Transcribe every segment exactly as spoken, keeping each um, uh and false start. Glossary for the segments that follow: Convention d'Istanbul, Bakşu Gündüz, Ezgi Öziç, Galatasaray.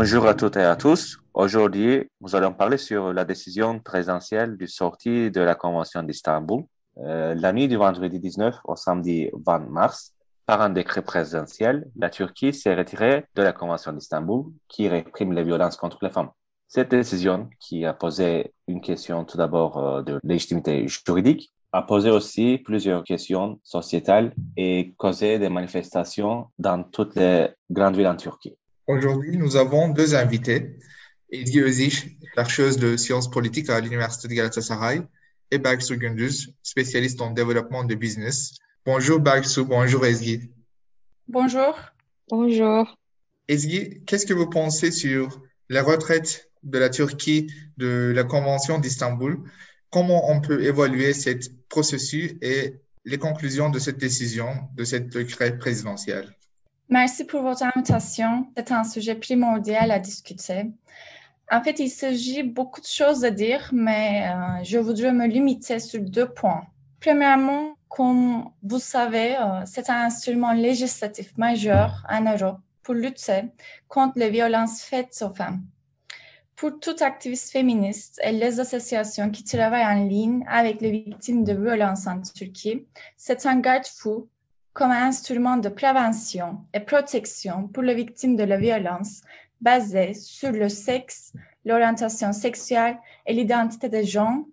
Bonjour à toutes et à tous. Aujourd'hui, nous allons parler sur la décision présidentielle du sortie de la Convention d'Istanbul euh, la nuit du vendredi dix-neuf au samedi vingt mars. Par un décret présidentiel, la Turquie s'est retirée de la Convention d'Istanbul qui réprime les violences contre les femmes. Cette décision, qui a posé une question tout d'abord de légitimité juridique, a posé aussi plusieurs questions sociétales et causé des manifestations dans toutes les grandes villes en Turquie. Aujourd'hui, nous avons deux invités, Ezgi Öziç, chercheuse de sciences politiques à l'Université de Galatasaray, et Bakşu Gündüz, spécialiste en développement de business. Bonjour Bakşu, bonjour Ezgi. Bonjour. Bonjour. Ezgi, qu'est-ce que vous pensez sur la retraite de la Turquie de la Convention d'Istanbul? Comment on peut évaluer ce processus et les conclusions de cette décision, de cette décret présidentiel? Merci pour votre invitation. C'est un sujet primordial à discuter. En fait, il s'agit beaucoup de choses à dire, mais euh, je voudrais me limiter sur deux points. Premièrement, comme vous savez, c'est un instrument législatif majeur en Europe pour lutter contre les violences faites aux femmes. Pour toute activiste féministe et les associations qui travaillent en ligne avec les victimes de violences en Turquie, c'est un garde-fou comme un instrument de prévention et protection pour les victimes de la violence basée sur le sexe, l'orientation sexuelle et l'identité de genre,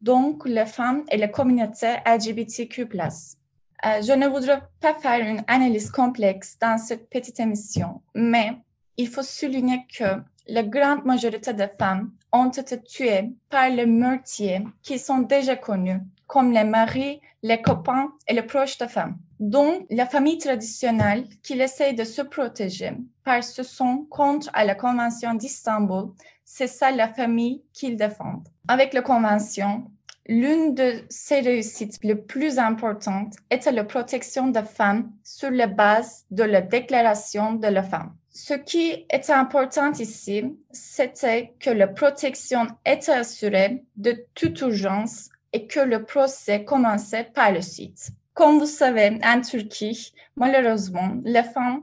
donc les femmes et la communauté L G B T Q plus. Euh, je ne voudrais pas faire une analyse complexe dans cette petite émission, mais il faut souligner que la grande majorité des femmes ont été tuées par les meurtriers qui sont déjà connus, comme les maris, les copains et les proches de femmes. Donc, la famille traditionnelle qui essaie de se protéger par ce son contre à la Convention d'Istanbul, c'est ça la famille qu'ils défendent. Avec la Convention, l'une de ses réussites les plus importantes était la protection des femmes sur la base de la Déclaration de la femme. Ce qui était important ici, c'était que la protection était assurée de toute urgence et que le procès commençait par la suite. Comme vous savez, en Turquie, malheureusement, les femmes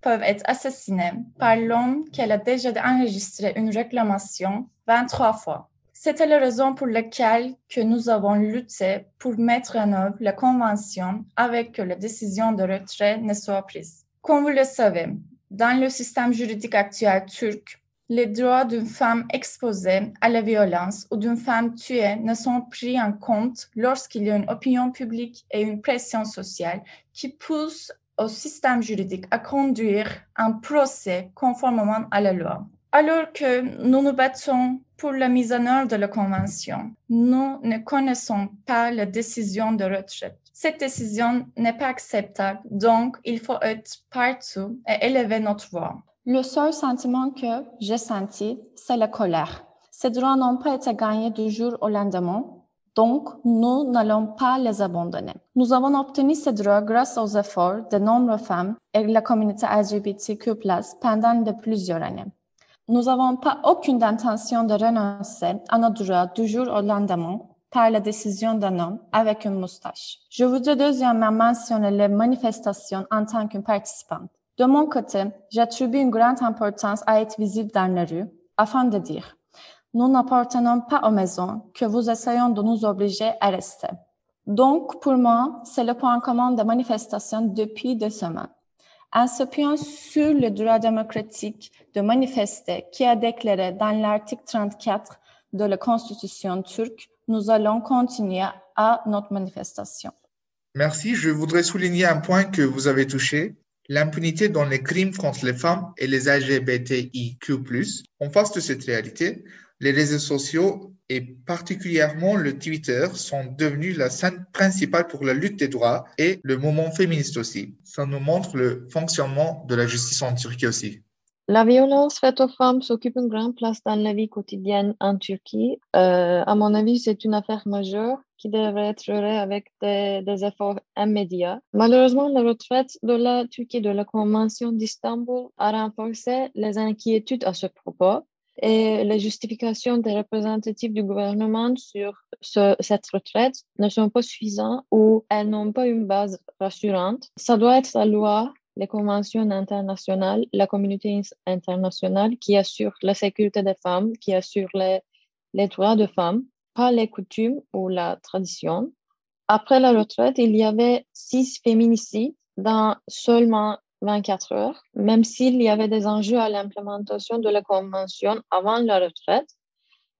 peuvent être assassinées par l'homme qu'elle a déjà enregistré une réclamation vingt-trois fois. C'était la raison pour laquelle que nous avons lutté pour mettre en œuvre la Convention avec que la décision de retrait ne soit prise. Comme vous le savez, dans le système juridique actuel turc, les droits d'une femme exposée à la violence ou d'une femme tuée ne sont pris en compte lorsqu'il y a une opinion publique et une pression sociale qui poussent au système juridique à conduire un procès conformément à la loi. Alors que nous nous battons pour la mise en œuvre de la Convention, nous ne connaissons pas la décision de retrait. Cette décision n'est pas acceptable, donc il faut être partout et élever notre voix. Le seul sentiment que j'ai senti, c'est la colère. Ces droits n'ont pas été gagnés du jour au lendemain, donc nous n'allons pas les abandonner. Nous avons obtenu ces droits grâce aux efforts de nombreuses femmes et la communauté L G B T Q plus, pendant de plusieurs années. Nous n'avons pas aucune intention de renoncer à nos droits du jour au lendemain par la décision d'un homme avec une moustache. Je voudrais deuxièmement mentionner les manifestations en tant que participante. De mon côté, j'attribue une grande importance à être visible dans la rue, afin de dire « Nous n'appartenons pas aux maisons que vous essayons de nous obliger à rester. » Donc, pour moi, c'est le point commun des manifestations depuis deux semaines. En s'appuyant sur le droit démocratique de manifester qui est déclaré dans l'article trente-quatre de la Constitution turque, nous allons continuer à notre manifestation. Merci. Je voudrais souligner un point que vous avez touché. L'impunité dans les crimes contre les femmes et les L G B T I Q plus. En face de cette réalité, les réseaux sociaux et particulièrement le Twitter sont devenus la scène principale pour la lutte des droits et le mouvement féministe aussi. Ça nous montre le fonctionnement de la justice en Turquie aussi. La violence faite aux femmes s'occupe une grande place dans la vie quotidienne en Turquie. Euh, à mon avis, c'est une affaire majeure qui devrait être gérée avec des, des efforts immédiats. Malheureusement, la retraite de la Turquie de la Convention d'Istanbul a renforcé les inquiétudes à ce propos et les justifications des représentatifs du gouvernement sur ce, cette retraite ne sont pas suffisantes ou elles n'ont pas une base rassurante. Ça doit être la loi les conventions internationales, la communauté internationale qui assure la sécurité des femmes, qui assure les, les droits des femmes, pas les coutumes ou la tradition. Après la retraite, il y avait six féminicides dans seulement vingt-quatre heures, même s'il y avait des enjeux à l'implémentation de la Convention avant la retraite.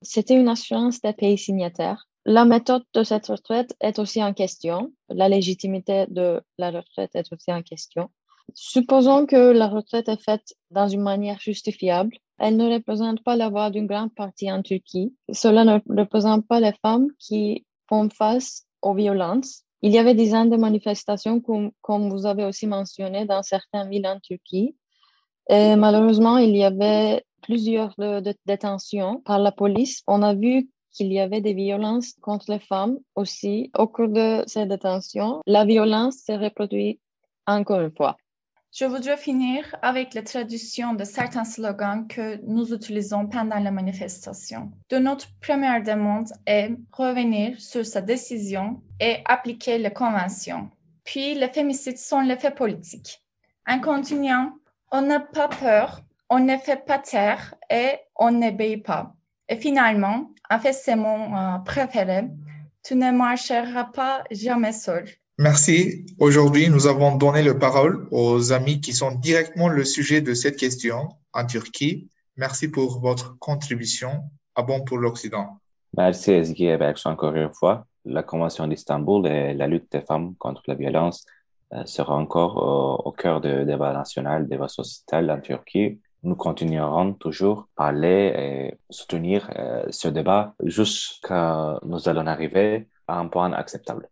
C'était une assurance des pays signataires. La méthode de cette retraite est aussi en question. La légitimité de la retraite est aussi en question. Supposons que la retraite est faite dans une manière justifiable. Elle ne représente pas la voix d'une grande partie en Turquie. Cela ne représente pas les femmes qui font face aux violences. Il y avait des dizaines de manifestations, com- comme vous avez aussi mentionné, dans certaines villes en Turquie. Et malheureusement, il y avait plusieurs de, de détentions par la police. On a vu qu'il y avait des violences contre les femmes aussi. Au cours de ces détentions, la violence s'est reproduite encore une fois. Je voudrais finir avec la traduction de certains slogans que nous utilisons pendant la manifestation. De notre première demande est revenir sur sa décision et appliquer la convention. Puis les féminicides sont les faits politiques. En continuant, on n'a pas peur, on ne fait pas taire et on n'obéit pas. Et finalement, en fait, c'est mon préféré, tu ne marcheras pas jamais seul. Merci. Aujourd'hui, nous avons donné la parole aux amis qui sont directement le sujet de cette question en Turquie. Merci pour votre contribution. À bon pour l'Occident. Merci Ezgi et Bakşu encore une fois. La Convention d'Istanbul et la lutte des femmes contre la violence sera encore au, au cœur du débat national, débat sociétal en Turquie. Nous continuerons toujours à parler et soutenir ce débat jusqu'à nous allons arriver à un point acceptable.